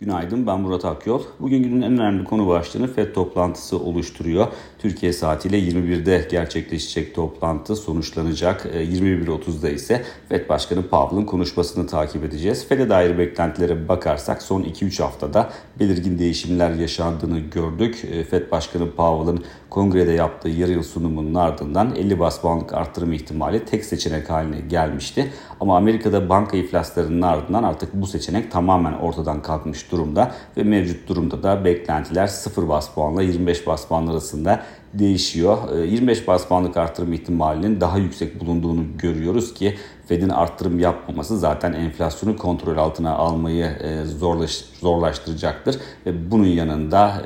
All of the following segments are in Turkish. Günaydın, ben Murat Akyol. Bugün günün en önemli konu başlığını FED toplantısı oluşturuyor. Türkiye saatiyle 21'de gerçekleşecek toplantı sonuçlanacak. 21.30'da ise FED Başkanı Powell'ın konuşmasını takip edeceğiz. FED'e dair beklentilere bakarsak son 2-3 haftada belirgin değişimler yaşandığını gördük. FED Başkanı Powell'ın kongrede yaptığı yarı yıl sunumunun ardından 50 bas puanlık artırım ihtimali tek seçenek haline gelmişti. Ama Amerika'da banka iflaslarının ardından artık bu seçenek tamamen ortadan kalkmıştı durumda ve mevcut durumda da beklentiler 0 bas puanla 25 bas puan arasında değişiyor. 25 bas puanlık artırım ihtimalinin daha yüksek bulunduğunu görüyoruz ki FED'in artırım yapmaması zaten enflasyonu kontrol altına almayı zorlaştıracaktır ve bunun yanında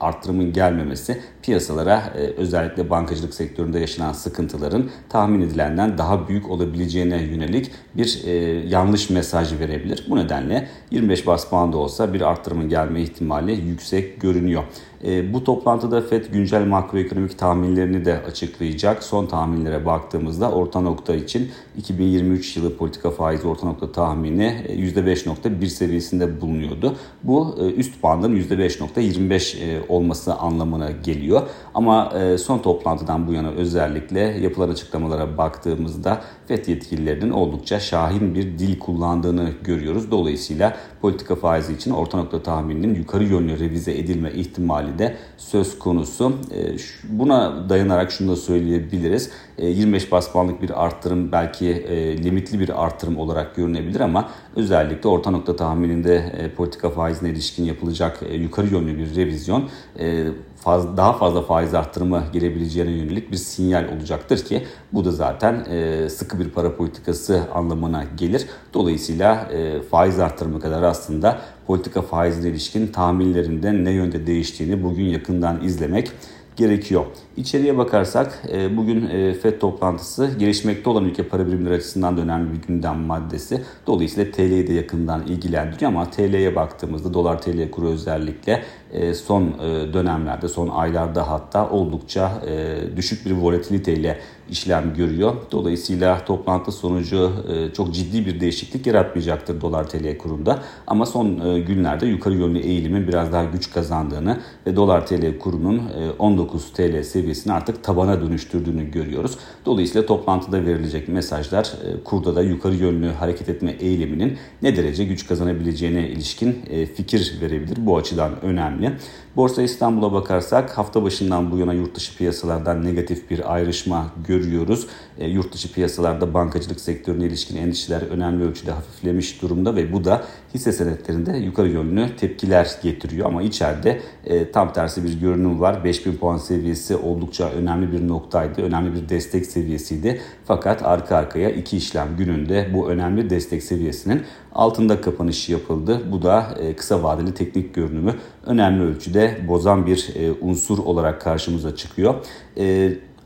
artırımın gelmemesi piyasalara özellikle bankacılık sektöründe yaşanan sıkıntıların tahmin edilenden daha büyük olabileceğine yönelik bir yanlış mesaj verebilir. Bu nedenle 25 bas puan da olsa bir artırımın gelme ihtimali yüksek görünüyor. Bu toplantıda FED güncel makroekonomik tahminlerini de açıklayacak. Son tahminlere baktığımızda orta nokta için 2023 yılı politika faizi orta nokta tahmini %5.1 seviyesinde bulunuyordu. Bu üst bandın %5.25 olması anlamına geliyor. Ama son toplantıdan bu yana özellikle yapılan açıklamalara baktığımızda FED yetkililerinin oldukça şahin bir dil kullandığını görüyoruz. Dolayısıyla politika faizi için orta nokta tahmininin yukarı yönlü revize edilme ihtimali de söz konusu. Buna dayanarak şunu da söyleyebiliriz. 25 bas puanlık bir artırım belki limitli bir artırım olarak görünebilir ama özellikle orta nokta tahmininde politika faizine ilişkin yapılacak yukarı yönlü bir revizyon daha fazla faiz artırımı gelebileceğine yönelik bir sinyal olacaktır ki bu da zaten sıkı bir para politikası anlamına gelir. Dolayısıyla faiz artırımı kadar aslında politika faizine ilişkin tahminlerinde ne yönde değiştiğini bugün yakından izlemek gerekiyor. İçeriye bakarsak bugün FED toplantısı gelişmekte olan ülke para birimleri açısından da önemli bir gündem maddesi. Dolayısıyla TL'yi de yakından ilgilendiriyor ama TL'ye baktığımızda dolar TL kuru özellikle son dönemlerde, son aylarda hatta oldukça düşük bir volatiliteyle işlem görüyor. Dolayısıyla toplantı sonucu çok ciddi bir değişiklik yaratmayacaktır dolar TL kurunda. Ama son günlerde yukarı yönlü eğilimin biraz daha güç kazandığını ve dolar TL kurunun 19 TL seviyesini artık tabana dönüştürdüğünü görüyoruz. Dolayısıyla toplantıda verilecek mesajlar kurda da yukarı yönlü hareket etme eğiliminin ne derece güç kazanabileceğine ilişkin fikir verebilir. Bu açıdan önemli. Borsa İstanbul'a bakarsak hafta başından bu yana yurt dışı piyasalardan negatif bir ayrışma görüyoruz. Yurt dışı piyasalarda bankacılık sektörüne ilişkin endişeler önemli ölçüde hafiflemiş durumda ve bu da hisse senetlerinde yukarı yönlü tepkiler getiriyor. Ama içeride tam tersi bir görünüm var. 5000 puan seviyesi oldukça önemli bir noktaydı. Önemli bir destek seviyesiydi. Fakat arka arkaya iki işlem gününde bu önemli destek seviyesinin altında kapanışı yapıldı. Bu da kısa vadeli teknik görünümü önemli ölçüde bozan bir unsur olarak karşımıza çıkıyor.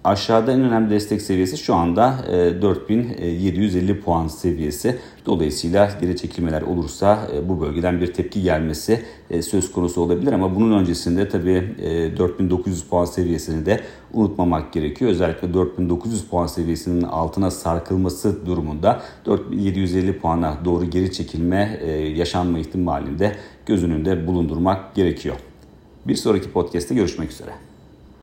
Aşağıda en önemli destek seviyesi şu anda 4750 puan seviyesi. Dolayısıyla geri çekilmeler olursa bu bölgeden bir tepki gelmesi söz konusu olabilir. Ama bunun öncesinde tabii 4900 puan seviyesini de unutmamak gerekiyor. Özellikle 4900 puan seviyesinin altına sarkılması durumunda 4750 puana doğru geri çekilme yaşanma ihtimalini de göz önünde bulundurmak gerekiyor. Bir sonraki podcast'te görüşmek üzere.